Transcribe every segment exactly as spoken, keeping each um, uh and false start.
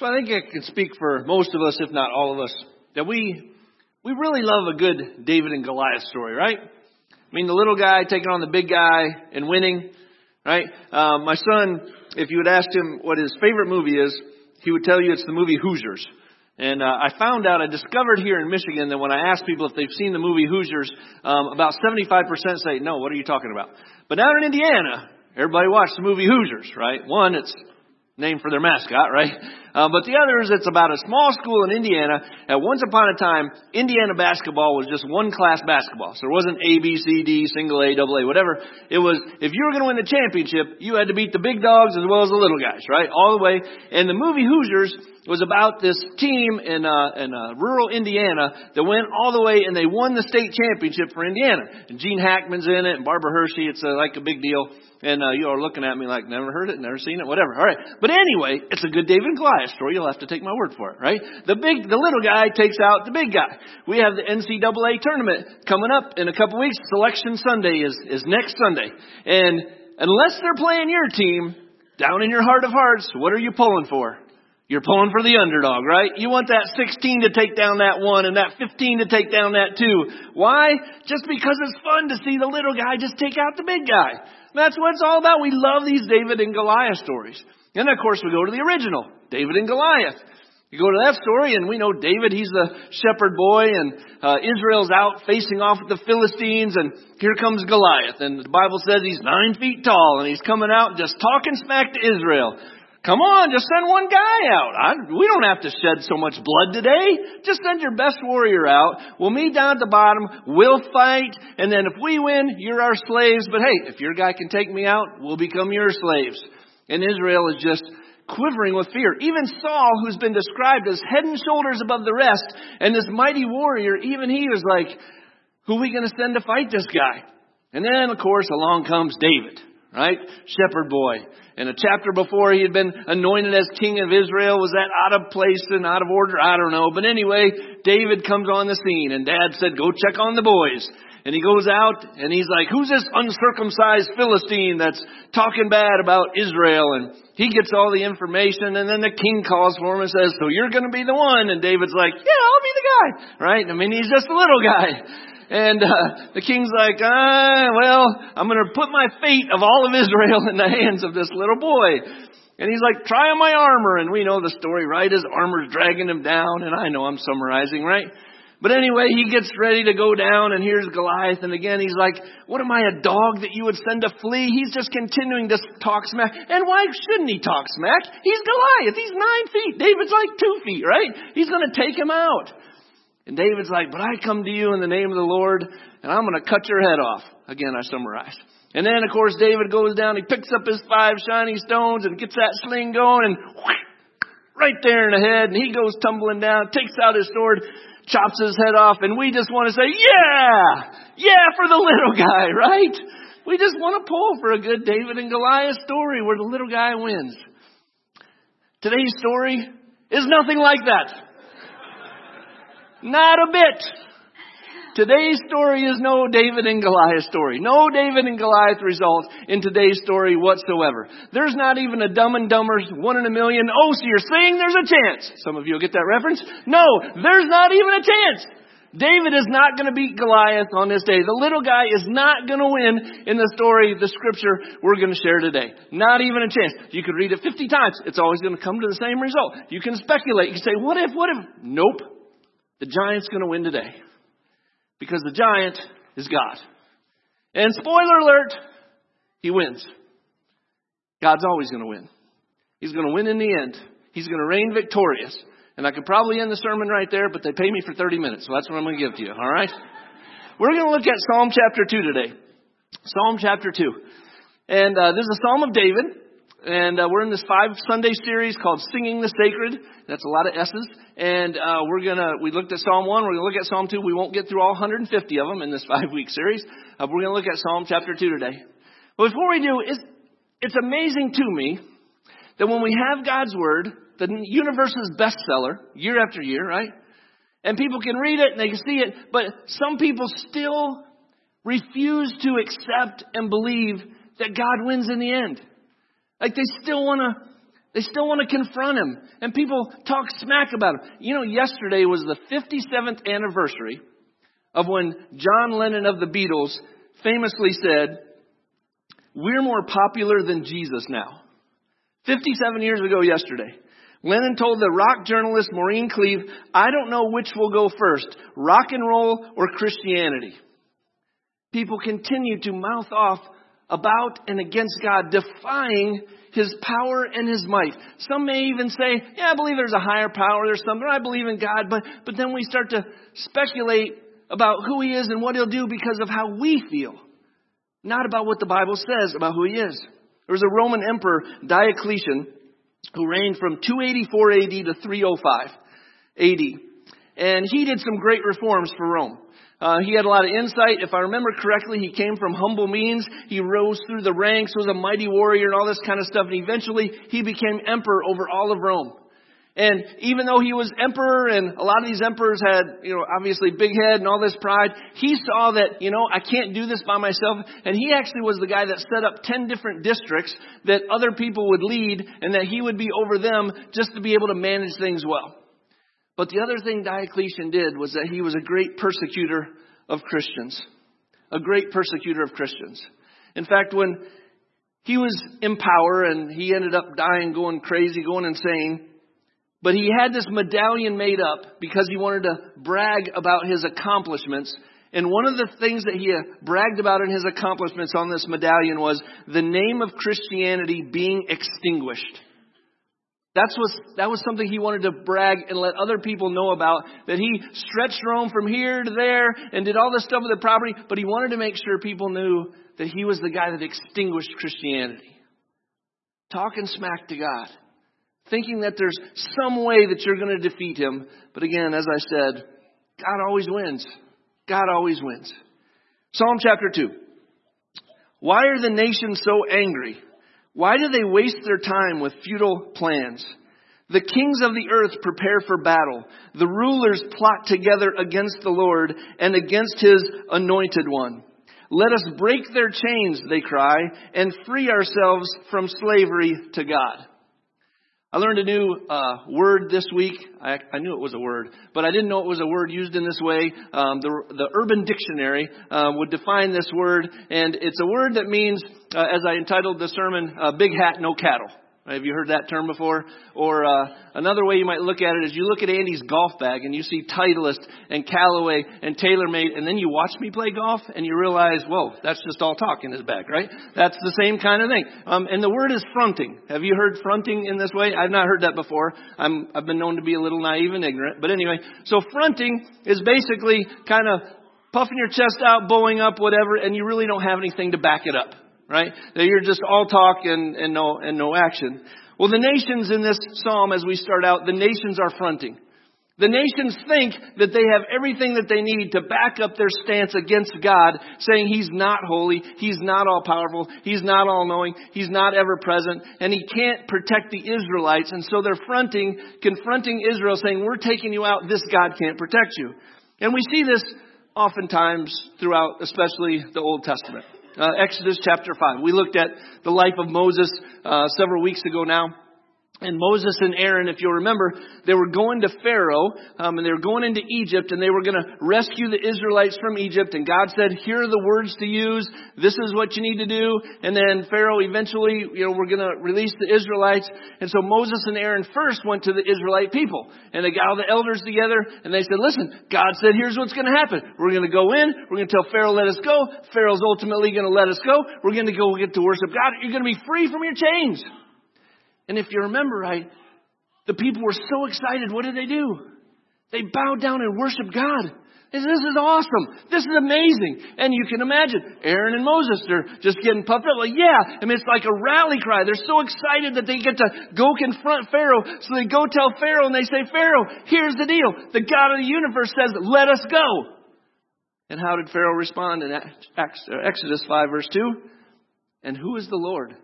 So I think I can speak for most of us, if not all of us, that we we really love a good David and Goliath story, right? I mean, the little guy taking on the big guy and winning, right? Uh, my son, if you would ask him what his favorite movie is, he would tell you it's the movie Hoosiers. And uh, I found out, I discovered here in Michigan that when I ask people if they've seen the movie Hoosiers, um, about seventy-five percent say, no, what are you talking about? But down in Indiana, everybody watched the movie Hoosiers, right? One, it's named for their mascot, right? Uh, but the other is it's about a small school in Indiana. And once upon a time, Indiana basketball was just one class basketball. So it wasn't A, B, C, D, single A, double A, whatever. It was, if you were going to win the championship, you had to beat the big dogs as well as the little guys, right? All the way. And the movie Hoosiers was about this team in uh, in uh, rural Indiana that went all the way and they won the state championship for Indiana. And Gene Hackman's in it and Barbara Hershey. It's uh, like a big deal. And uh, you are looking at me like, never heard it, never seen it, whatever. All right. But anyway, it's a good David and Goliath story. You'll have to take my word for it, right? The big, the little guy takes out the big guy. We have the N C double A tournament coming up in a couple weeks. Selection Sunday is, is next Sunday. And unless they're playing your team, down in your heart of hearts, what are you pulling for? You're pulling for the underdog, right? You want that sixteen to take down that one and that fifteen to take down that two. Why? Just because it's fun to see the little guy just take out the big guy. That's what it's all about. We love these David and Goliath stories. And of course we go to the original, David and Goliath. You go to that story and we know David, he's the shepherd boy and uh, Israel's out facing off with the Philistines and here comes Goliath. And the Bible says he's nine feet tall and he's coming out just talking smack to Israel. Come on, just send one guy out. I, we don't have to shed so much blood today. Just send your best warrior out. We'll meet down at the bottom. We'll fight. And then if we win, you're our slaves. But hey, if your guy can take me out, we'll become your slaves. And Israel is just quivering with fear. Even Saul, who's been described as head and shoulders above the rest, and this mighty warrior, even he was like, who are we going to send to fight this guy? And then, of course, along comes David. Right? Shepherd boy. And a chapter before he had been anointed as king of Israel. Was that out of place and out of order? I don't know. But anyway, David comes on the scene and dad said, go check on the boys. And he goes out and he's like, who's this uncircumcised Philistine that's talking bad about Israel? And he gets all the information and then the king calls for him and says, so you're going to be the one. And David's like, yeah, I'll be the guy. Right? I mean, he's just a little guy. And uh, the king's like, ah, well, I'm going to put my fate of all of Israel in the hands of this little boy. And he's like, try on my armor. And we know the story, right? His armor's dragging him down. And I know I'm summarizing, right? But anyway, he gets ready to go down. And here's Goliath. And again, he's like, what am I, a dog that you would send to flee? He's just continuing to talk smack. And why shouldn't he talk smack? He's Goliath. He's nine feet. David's like two feet, right? He's going to take him out. And David's like, but I come to you in the name of the Lord, and I'm going to cut your head off. Again, I summarize. And then, of course, David goes down. He picks up his five shiny stones and gets that sling going and whoosh, right there in the head. And he goes tumbling down, takes out his sword, chops his head off. And we just want to say, yeah, yeah, for the little guy, right? We just want to pull for a good David and Goliath story where the little guy wins. Today's story is nothing like that. Not a bit. Today's story is no David and Goliath story. No David and Goliath result in today's story whatsoever. There's not even a Dumb and Dumber one in a million. Oh, so you're saying there's a chance. Some of you will get that reference. No, there's not even a chance. David is not going to beat Goliath on this day. The little guy is not going to win in the story, the scripture we're going to share today. Not even a chance. You could read it fifty times. It's always going to come to the same result. You can speculate. You can say, what if, what if? Nope. The giant's going to win today because the giant is God. And spoiler alert, he wins. God's always going to win. He's going to win in the end. He's going to reign victorious. And I could probably end the sermon right there, but they pay me for thirty minutes. So that's what I'm going to give to you. All right. We're going to look at Psalm chapter two today. Psalm chapter two. And uh, this is a Psalm of David. And uh, we're in this five Sunday series called Singing the Sacred. That's a lot of S's. And uh, we're going to, we looked at Psalm one. We're going to look at Psalm two. We won't get through all one hundred fifty of them in this five week series. Uh, we're going to look at Psalm chapter two today. But before we do, it's, it's amazing to me that when we have God's word, the universe's bestseller year after year, right? And people can read it and they can see it. But some people still refuse to accept and believe that God wins in the end. Like they still want to They still want to confront him. And people talk smack about him. You know, yesterday was the fifty-seventh anniversary of when John Lennon of the Beatles famously said, "We're more popular than Jesus now." fifty-seven years ago yesterday. Lennon told the rock journalist Maureen Cleave, "I don't know which will go first, rock and roll or Christianity." People continue to mouth off about and against God, defying his power and his might. Some may even say, yeah, I believe there's a higher power. There's something. I believe in God. But, but then we start to speculate about who he is and what he'll do because of how we feel, not about what the Bible says about who he is. There was a Roman emperor, Diocletian, who reigned from two eighty-four A D to three oh five A D. And he did some great reforms for Rome. Uh, he had a lot of insight. If I remember correctly, he came from humble means. He rose through the ranks, was a mighty warrior and all this kind of stuff. And eventually he became emperor over all of Rome. And even though he was emperor and a lot of these emperors had, you know, obviously big head and all this pride, he saw that, you know, I can't do this by myself. And he actually was the guy that set up ten different districts that other people would lead and that he would be over them just to be able to manage things well. But the other thing Diocletian did was that he was a great persecutor of Christians, a great persecutor of Christians. In fact, when he was in power and he ended up dying, going crazy, going insane, but he had this medallion made up because he wanted to brag about his accomplishments. And one of the things that he bragged about in his accomplishments on this medallion was the name of Christianity being extinguished. That's was, that was something he wanted to brag and let other people know about, that he stretched Rome from here to there and did all this stuff with the property. But he wanted to make sure people knew that he was the guy that extinguished Christianity. Talking smack to God, thinking that there's some way that you're going to defeat him. But again, as I said, God always wins. God always wins. Psalm chapter two. Why are the nations so angry? Why do they waste their time with futile plans? The kings of the earth prepare for battle. The rulers plot together against the Lord and against his anointed one. Let us break their chains, they cry, and free ourselves from slavery to God. I learned a new uh, word this week. I, I knew it was a word, but I didn't know it was a word used in this way. Um, the, the Urban Dictionary uh, would define this word, and it's a word that means, uh, as I entitled the sermon, uh, big hat, no cattle. Have you heard that term before? Or uh, another way you might look at it is you look at Andy's golf bag and you see Titleist and Callaway and TaylorMade, and then you watch me play golf and you realize, whoa, that's just all talk in his bag, right? That's the same kind of thing. Um, and the word is fronting. Have you heard fronting in this way? I've not heard that before. I'm, I've been known to be a little naive and ignorant. But anyway, so fronting is basically kind of puffing your chest out, bowing up, whatever, and you really don't have anything to back it up. Right? That you're just all talk and, and no and no action. Well, the nations in this psalm, as we start out, the nations are fronting. The nations think that they have everything that they need to back up their stance against God, saying he's not holy, he's not all powerful, he's not all knowing, he's not ever present, and he can't protect the Israelites. And so they're fronting, confronting Israel, saying, we're taking you out, this God can't protect you. And we see this oftentimes throughout, especially the Old Testament. Uh, Exodus chapter five. We looked at the life of Moses uh, several weeks ago now. And Moses and Aaron, if you'll remember, they were going to Pharaoh um, and they were going into Egypt and they were going to rescue the Israelites from Egypt. And God said, here are the words to use. This is what you need to do. And then Pharaoh eventually, you know, we're going to release the Israelites. And so Moses and Aaron first went to the Israelite people and they got all the elders together and they said, listen, God said, here's what's going to happen. We're going to go in. We're going to tell Pharaoh, let us go. Pharaoh's ultimately going to let us go. We're going to go get to worship God. You're going to be free from your chains. And if you remember right, the people were so excited. What did they do? They bowed down and worshiped God. They said, this is awesome. This is amazing. And you can imagine Aaron and Moses, they're just getting puffed up. Like, yeah, I mean, it's like a rally cry. They're so excited that they get to go confront Pharaoh. So they go tell Pharaoh and they say, Pharaoh, here's the deal. The God of the universe says, let us go. And how did Pharaoh respond in Exodus five, verse two? And who is the Lord?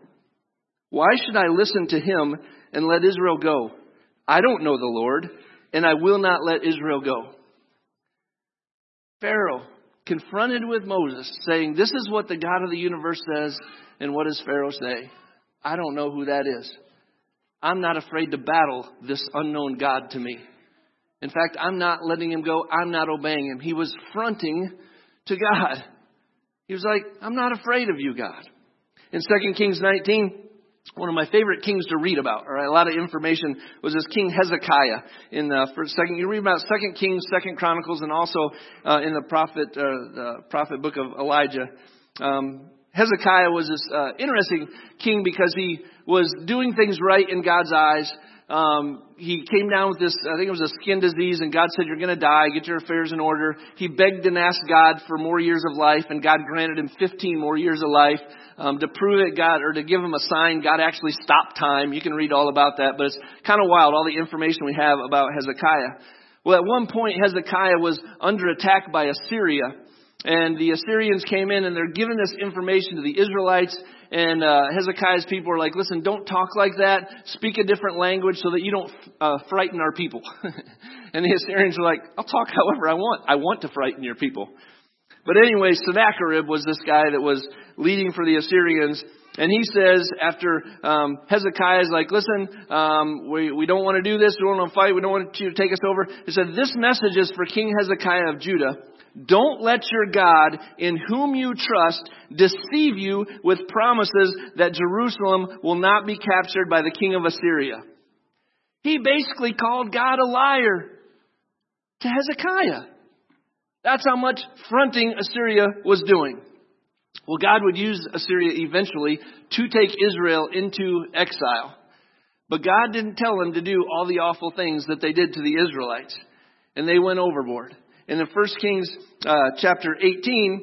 Why should I listen to him and let Israel go? I don't know the Lord, and I will not let Israel go. Pharaoh confronted with Moses, saying, this is what the God of the universe says. And what does Pharaoh say? I don't know who that is. I'm not afraid to battle this unknown God to me. In fact, I'm not letting him go. I'm not obeying him. He was fronting to God. He was like, I'm not afraid of you, God. In Second Kings nineteen, one of my favorite kings to read about, or a lot of information, was this King Hezekiah. In the first, second, you read about Second Kings, Second Chronicles, and also uh, in the prophet, uh, the prophet book of Elijah. Um, Hezekiah was this uh, interesting king because he was doing things right in God's eyes. Um, he came down with this, I think it was a skin disease, and God said, you're going to die. Get your affairs in order. He begged and asked God for more years of life, and God granted him fifteen more years of life. Um, to prove it, God, or to give him a sign, God actually stopped time. You can read all about that, but it's kind of wild, all the information we have about Hezekiah. Well, at one point, Hezekiah was under attack by Assyria, and the Assyrians came in, and they're giving this information to the Israelites. And uh, Hezekiah's people are like, listen, don't talk like that. Speak a different language so that you don't uh, frighten our people. And the Assyrians are like, I'll talk however I want. I want to frighten your people. But anyway, Sennacherib was this guy that was leading for the Assyrians. And he says, after um, Hezekiah's like, listen, um, we, we don't want to do this. We don't want to fight. We don't want you to take us over. He said, this message is for King Hezekiah of Judah. Don't let your God, in whom you trust, deceive you with promises that Jerusalem will not be captured by the king of Assyria. He basically called God a liar to Hezekiah. That's how much fronting Assyria was doing. Well, God would use Assyria eventually to take Israel into exile. But God didn't tell them to do all the awful things that they did to the Israelites. And they went overboard. In the First Kings uh, chapter eighteen,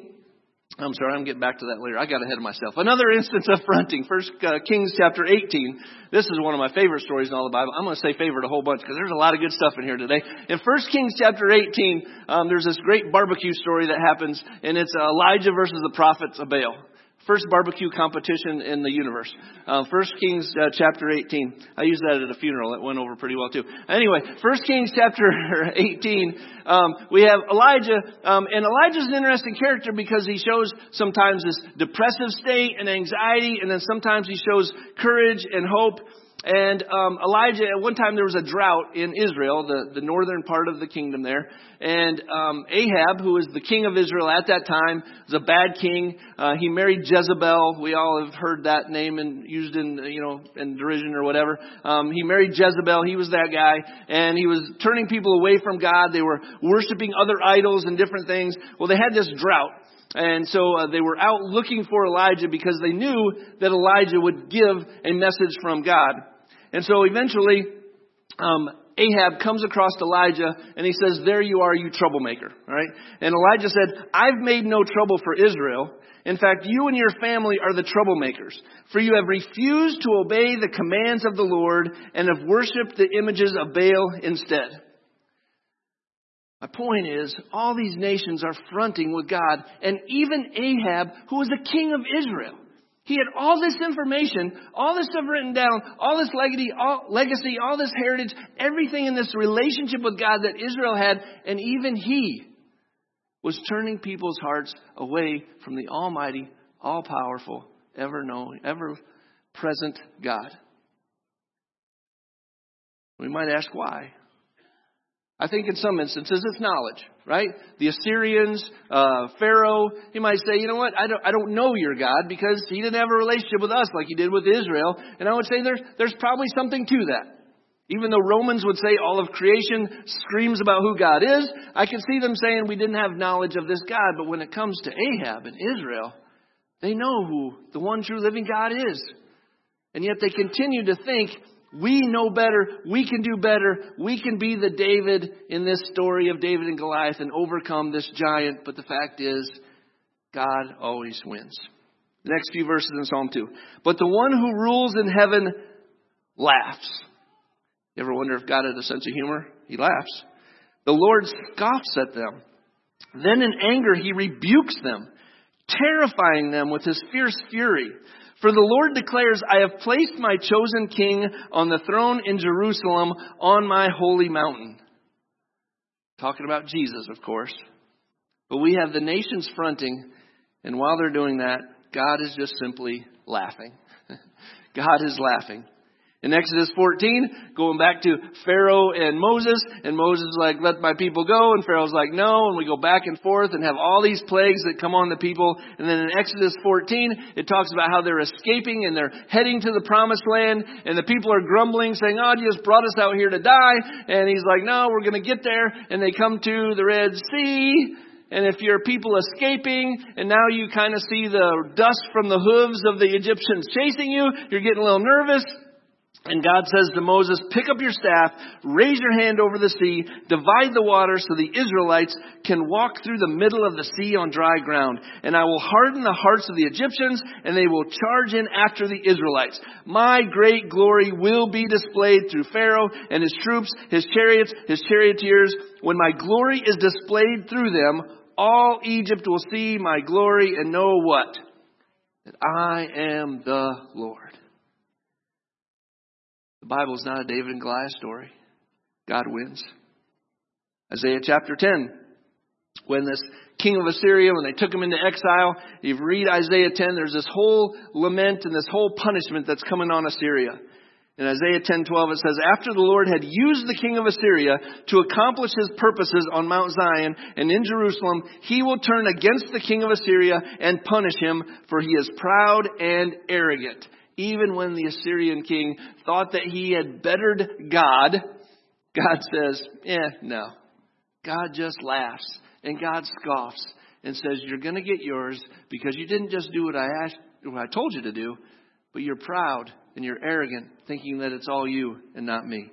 I'm sorry, I'm getting back to that later. I got ahead of myself. Another instance of fronting. First uh, Kings chapter eighteen. This is one of my favorite stories in all the Bible. I'm going to say favorite a whole bunch because there's a lot of good stuff in here today. In First Kings chapter eighteen, um, there's this great barbecue story that happens, and it's uh, Elijah versus the prophets of Baal. First barbecue competition in the universe. Uh, First Kings uh, chapter eighteen. I used that at a funeral. It went over pretty well too. Anyway, First Kings chapter eighteen. Um, we have Elijah, um, and Elijah's an interesting character because he shows sometimes this depressive state and anxiety, and then sometimes he shows courage and hope. And um, Elijah, at one time there was a drought in Israel, the, the northern part of the kingdom there. And um, Ahab, who was the king of Israel at that time, was a bad king. Uh, he married Jezebel. We all have heard that name and used in, you know, in derision or whatever. Um, he married Jezebel. He was that guy. And he was turning people away from God. They were worshiping other idols and different things. Well, they had this drought. And so uh, they were out looking for Elijah because they knew that Elijah would give a message from God. And so eventually, um, Ahab comes across Elijah and he says, there you are, you troublemaker. All right. And Elijah said, I've made no trouble for Israel. In fact, you and your family are the troublemakers, for you have refused to obey the commands of the Lord and have worshiped the images of Baal instead. My point is, all these nations are fronting with God, and even Ahab, who was the king of Israel. He had all this information, all this stuff written down, all this legacy, all, legacy, all this heritage, everything in this relationship with God that Israel had. And even he was turning people's hearts away from the almighty, all-powerful, ever-known, ever-present God. We might ask why. I think in some instances it's knowledge, right? The Assyrians, uh, Pharaoh, he might say, you know what? I don't, I don't know your God because he didn't have a relationship with us like he did with Israel. And I would say there's, there's probably something to that. Even though Romans would say all of creation screams about who God is, I can see them saying we didn't have knowledge of this God. But when it comes to Ahab and Israel, they know who the one true living God is. And yet they continue to think, we know better. We can do better. We can be the David in this story of David and Goliath and overcome this giant. But the fact is, God always wins. The next few verses in Psalm two. But the one who rules in heaven laughs. You ever wonder if God had a sense of humor? He laughs. The Lord scoffs at them. Then in anger, he rebukes them, terrifying them with his fierce fury. For the Lord declares, I have placed my chosen king on the throne in Jerusalem on my holy mountain. Talking about Jesus, of course. But we have the nations fronting. And while they're doing that, God is just simply laughing. God is laughing. In Exodus fourteen, going back to Pharaoh and Moses, and Moses is like, let my people go. And Pharaoh's like, no. And we go back and forth and have all these plagues that come on the people. And then in Exodus fourteen, it talks about how they're escaping and they're heading to the promised land. And the people are grumbling, saying, oh, you just brought us out here to die. And he's like, no, we're going to get there. And they come to the Red Sea. And if your people escaping, and now you kind of see the dust from the hooves of the Egyptians chasing you, you're getting a little nervous. And God says to Moses, pick up your staff, raise your hand over the sea, divide the water so the Israelites can walk through the middle of the sea on dry ground. And I will harden the hearts of the Egyptians, and they will charge in after the Israelites. My great glory will be displayed through Pharaoh and his troops, his chariots, his charioteers. When my glory is displayed through them, all Egypt will see my glory and know what? That I am the Lord. The Bible is not a David and Goliath story. God wins. Isaiah chapter ten. When this king of Assyria, when they took him into exile, you read Isaiah ten, there's this whole lament and this whole punishment that's coming on Assyria. In Isaiah ten twelve, it says, after the Lord had used the king of Assyria to accomplish his purposes on Mount Zion and in Jerusalem, he will turn against the king of Assyria and punish him, for he is proud and arrogant. Even when the Assyrian king thought that he had bettered God, God says, eh, no. God just laughs and God scoffs and says, you're going to get yours because you didn't just do what I asked, what I told you to do, but you're proud and you're arrogant, thinking that it's all you and not me.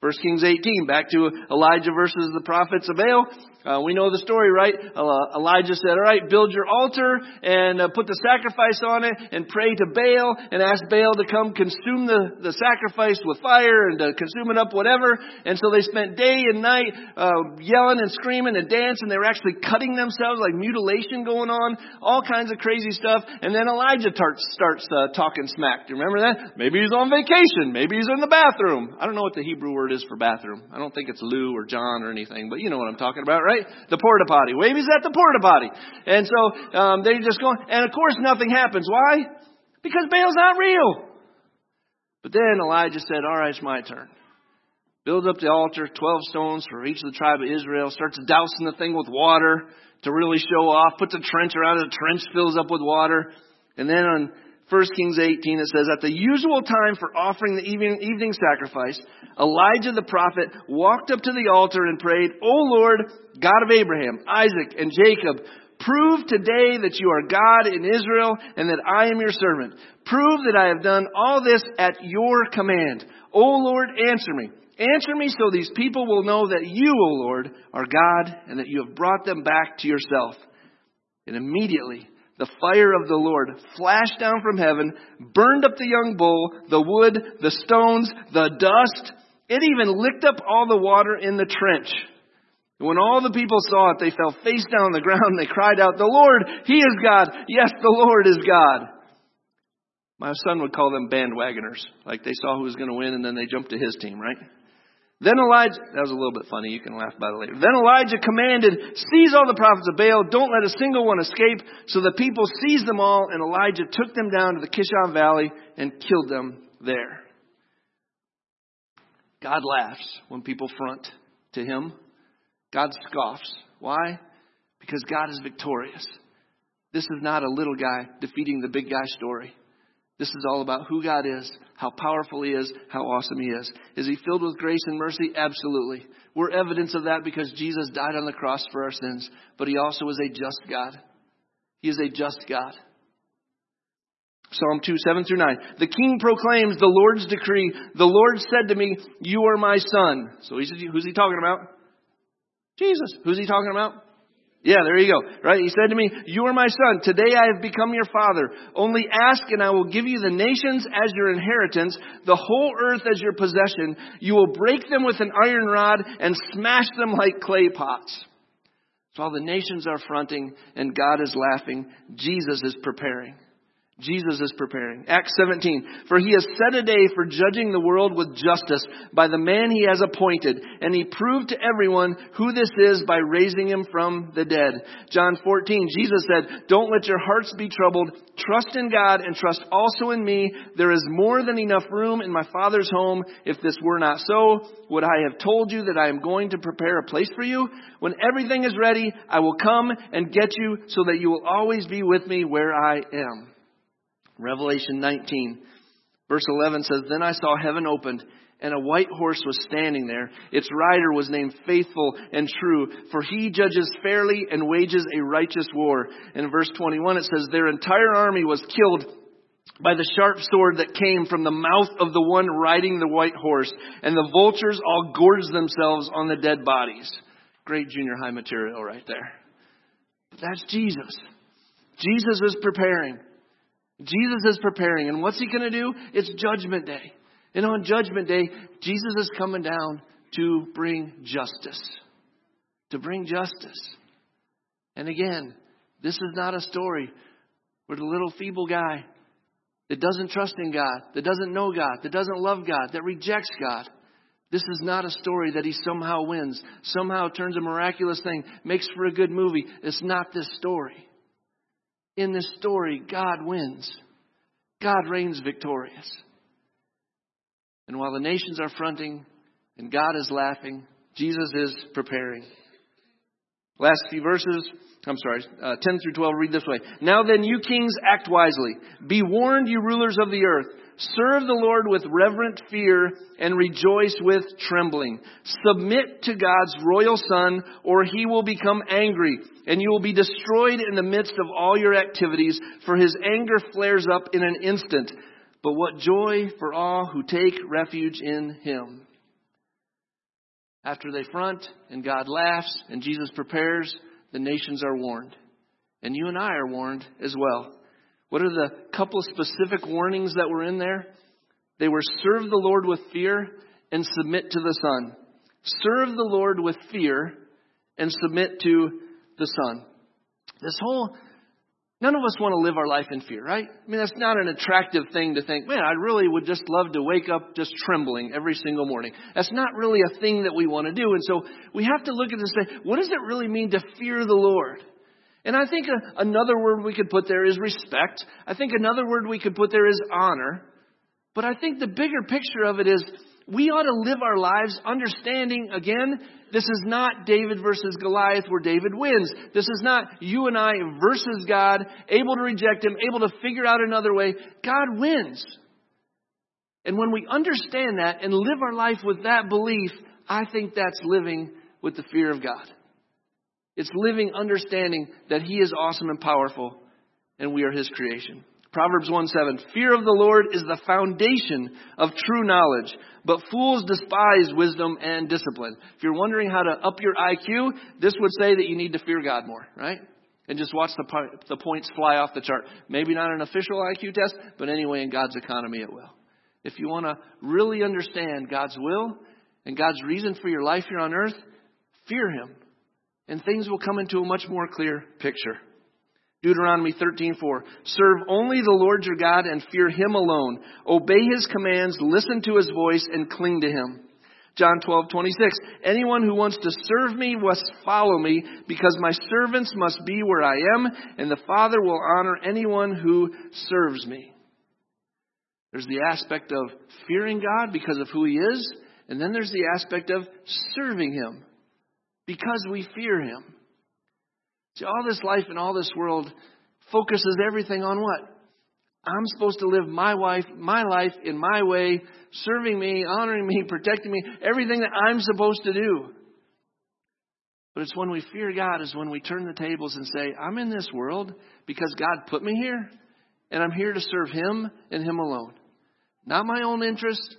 First Kings eighteen, back to Elijah versus the prophets of Baal. Uh, we know the story, right? Uh, Elijah said, all right, build your altar and uh, put the sacrifice on it and pray to Baal and ask Baal to come consume the, the sacrifice with fire and to consume it up, whatever. And so they spent day and night uh, yelling and screaming and dancing. They were actually cutting themselves, like mutilation going on, all kinds of crazy stuff. And then Elijah tar- starts uh, talking smack. Do you remember that? Maybe he's on vacation. Maybe he's in the bathroom. I don't know what the Hebrew word is for bathroom. I don't think it's Lou or John or anything, but you know what I'm talking about, right? The porta potty. Wavy's at the porta potty. And so um, they're just going. And of course, nothing happens. Why? Because Baal's not real. But then Elijah said, all right, it's my turn. Build up the altar, twelve stones for each of the tribe of Israel. Starts dousing the thing with water to really show off. Puts a trench around it. The trench fills up with water. And then on First Kings eighteen, it says, at the usual time for offering the evening, evening sacrifice, Elijah the prophet walked up to the altar and prayed, O Lord, God of Abraham, Isaac, and Jacob, prove today that you are God in Israel and that I am your servant. Prove that I have done all this at your command. O Lord, answer me. Answer me so these people will know that you, O Lord, are God and that you have brought them back to yourself. And immediately the fire of the Lord flashed down from heaven, burned up the young bull, the wood, the stones, the dust. It even licked up all the water in the trench. And when all the people saw it, they fell face down on the ground and they cried out, the Lord, he is God. Yes, the Lord is God. My son would call them bandwagoners. Like they saw who was going to win and then they jumped to his team, right? Then Elijah, that was a little bit funny, you can laugh about it later. Then Elijah commanded, seize all the prophets of Baal, don't let a single one escape. So the people seized them all, and Elijah took them down to the Kishon Valley and killed them there. God laughs when people front to him. God scoffs. Why? Because God is victorious. This is not a little guy defeating the big guy story. This is all about who God is, how powerful he is, how awesome he is. Is he filled with grace and mercy? Absolutely. We're evidence of that because Jesus died on the cross for our sins. But he also is a just God. He is a just God. Psalm two, seven through nine. The king proclaims the Lord's decree. The Lord said to me, you are my son. So he said, who's he talking about? Jesus. Who's he talking about? Yeah, there you go. Right? He said to me, you are my son. Today I have become your father. Only ask and I will give you the nations as your inheritance, the whole earth as your possession. You will break them with an iron rod and smash them like clay pots. So all the nations are fronting and God is laughing. Jesus is preparing. Jesus is preparing. Acts seventeen, for he has set a day for judging the world with justice by the man he has appointed. And he proved to everyone who this is by raising him from the dead. John fourteen, Jesus said, don't let your hearts be troubled. Trust in God and trust also in me. There is more than enough room in my Father's home. If this were not so, would I have told you that I am going to prepare a place for you? When everything is ready, I will come and get you so that you will always be with me where I am. Revelation nineteen, verse eleven says, then I saw heaven opened, and a white horse was standing there. Its rider was named Faithful and True, for he judges fairly and wages a righteous war. In verse twenty-one, it says, their entire army was killed by the sharp sword that came from the mouth of the one riding the white horse, and the vultures all gorged themselves on the dead bodies. Great junior high material right there. That's Jesus. Jesus is preparing. Jesus is preparing. And what's he going to do? It's Judgment Day. And on Judgment Day, Jesus is coming down to bring justice. To bring justice. And again, this is not a story where the little feeble guy that doesn't trust in God, that doesn't know God, that doesn't love God, that rejects God. This is not a story that he somehow wins, somehow turns a miraculous thing, makes for a good movie. It's not this story. In this story, God wins. God reigns victorious. And while the nations are fronting and God is laughing, Jesus is preparing. Last few verses, I'm sorry, uh, ten through twelve, read this way. Now then, you kings, act wisely. Be warned, you rulers of the earth. Serve the Lord with reverent fear and rejoice with trembling. Submit to God's royal Son, or he will become angry, and you will be destroyed in the midst of all your activities, for his anger flares up in an instant. But what joy for all who take refuge in him. After they front and God laughs and Jesus prepares, the nations are warned. And you and I are warned as well. What are the couple of specific warnings that were in there? They were serve the Lord with fear and submit to the Son. Serve the Lord with fear and submit to the Son. This whole, none of us want to live our life in fear, right? I mean, that's not an attractive thing to think, man, I really would just love to wake up just trembling every single morning. That's not really a thing that we want to do. And so we have to look at this and say, what does it really mean to fear the Lord? And I think a, another word we could put there is respect. I think another word we could put there is honor. But I think the bigger picture of it is we ought to live our lives understanding, again, this is not David versus Goliath where David wins. This is not you and I versus God, able to reject him, able to figure out another way. God wins. And when we understand that and live our life with that belief, I think that's living with the fear of God. It's living understanding that he is awesome and powerful and we are his creation. Proverbs one seven, fear of the Lord is the foundation of true knowledge, but fools despise wisdom and discipline. If you're wondering how to up your I Q, this would say that you need to fear God more, right? And just watch the, the points fly off the chart. Maybe not an official I Q test, but anyway, in God's economy, it will. If you want to really understand God's will and God's reason for your life here on earth, fear him, and things will come into a much more clear picture. Deuteronomy thirteen four, serve only the Lord your God and fear him alone. Obey his commands, listen to his voice, and cling to him. John twelve twenty-six, anyone who wants to serve me must follow me, because my servants must be where I am, and the Father will honor anyone who serves me. There's the aspect of fearing God because of who he is, and then there's the aspect of serving him because we fear him. See, all this life and all this world focuses everything on what? I'm supposed to live my wife, my life in my way, serving me, honoring me, protecting me, everything that I'm supposed to do. But it's when we fear God is when we turn the tables and say, I'm in this world because God put me here, and I'm here to serve him and him alone. Not my own interests,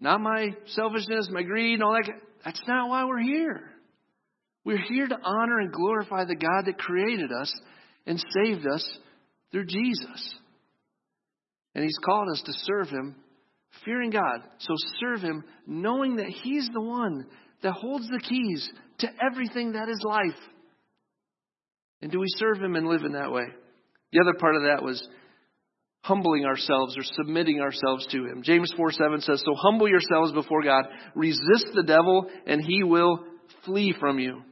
not my selfishness, my greed, and all that. That's not why we're here. We're here to honor and glorify the God that created us and saved us through Jesus. And he's called us to serve him, fearing God. So serve him, knowing that he's the one that holds the keys to everything that is life. And do we serve him and live in that way? The other part of that was humbling ourselves or submitting ourselves to him. James four seven says, so humble yourselves before God, resist the devil, and he will flee from you.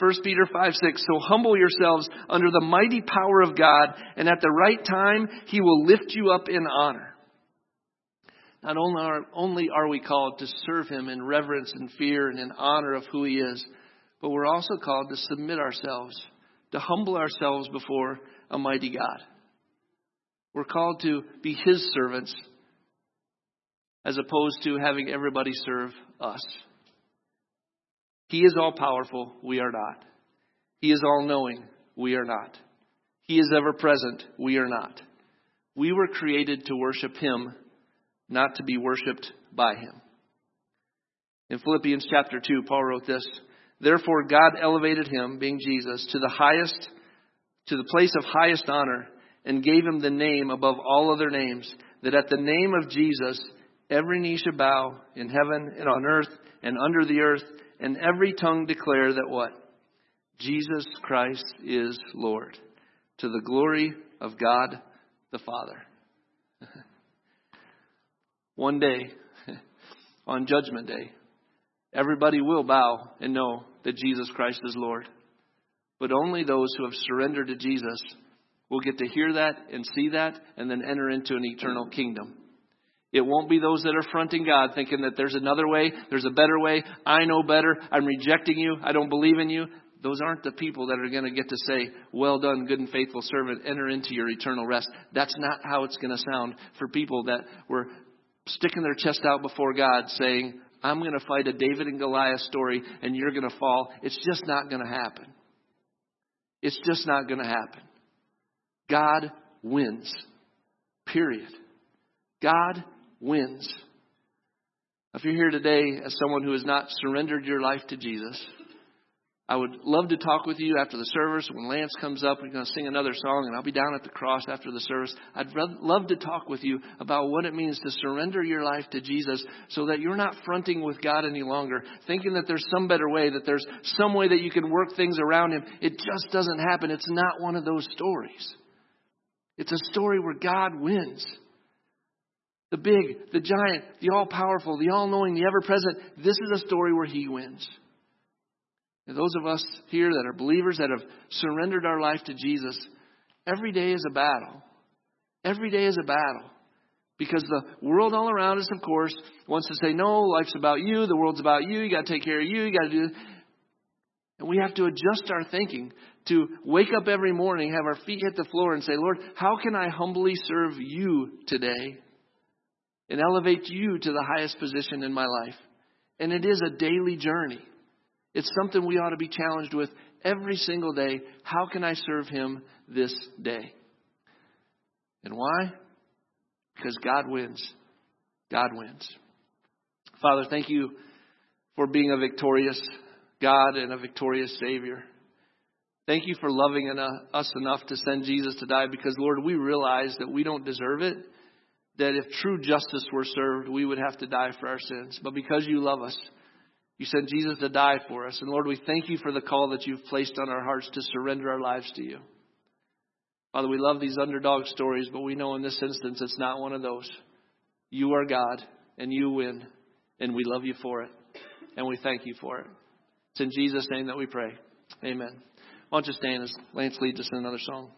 First Peter five six, so humble yourselves under the mighty power of God, and at the right time, he will lift you up in honor. Not only are, only are we called to serve him in reverence and fear and in honor of who he is, but we're also called to submit ourselves, to humble ourselves before a mighty God. We're called to be his servants as opposed to having everybody serve us. He is all-powerful, we are not. He is all-knowing, we are not. He is ever-present, we are not. We were created to worship him, not to be worshipped by him. In Philippians chapter two, Paul wrote this, therefore God elevated him, being Jesus, to the highest, to the place of highest honor, and gave him the name above all other names, that at the name of Jesus every knee should bow in heaven and on earth and under the earth, and every tongue declare that what? Jesus Christ is Lord, to the glory of God the Father. One day, on Judgment Day, everybody will bow and know that Jesus Christ is Lord. But only those who have surrendered to Jesus will get to hear that and see that and then enter into an eternal kingdom. It won't be those that are fronting God thinking that there's another way, there's a better way, I know better, I'm rejecting you, I don't believe in you. Those aren't the people that are going to get to say, well done, good and faithful servant, enter into your eternal rest. That's not how it's going to sound for people that were sticking their chest out before God saying, I'm going to fight a David and Goliath story and you're going to fall. It's just not going to happen. It's just not going to happen. God wins. Period. God wins. If you're here today as someone who has not surrendered your life to Jesus, I would love to talk with you after the service. When Lance comes up, we're going to sing another song, and I'll be down at the cross after the service. I'd love to talk with you about what it means to surrender your life to Jesus so that you're not fronting with God any longer, thinking that there's some better way, that there's some way that you can work things around him. It just doesn't happen. It's not one of those stories. It's a story where God wins. The big, the giant, the all-powerful, the all-knowing, the ever-present. This is a story where he wins. And those of us here that are believers that have surrendered our life to Jesus, every day is a battle. Every day is a battle. Because the world all around us, of course, wants to say, no, life's about you, the world's about you, you got to take care of you, you got to do this. And we have to adjust our thinking to wake up every morning, have our feet hit the floor and say, Lord, how can I humbly serve you today and elevate you to the highest position in my life? And it is a daily journey. It's something we ought to be challenged with every single day. How can I serve him this day? And why? Because God wins. God wins. Father, thank you for being a victorious God and a victorious Savior. Thank you for loving us enough to send Jesus to die because, Lord, we realize that we don't deserve it, that if true justice were served, we would have to die for our sins. But because you love us, you sent Jesus to die for us. And Lord, we thank you for the call that you've placed on our hearts to surrender our lives to you. Father, we love these underdog stories, but we know in this instance it's not one of those. You are God, and you win, and we love you for it, and we thank you for it. It's in Jesus' name that we pray. Amen. Why don't you stand as Lance leads us in another song.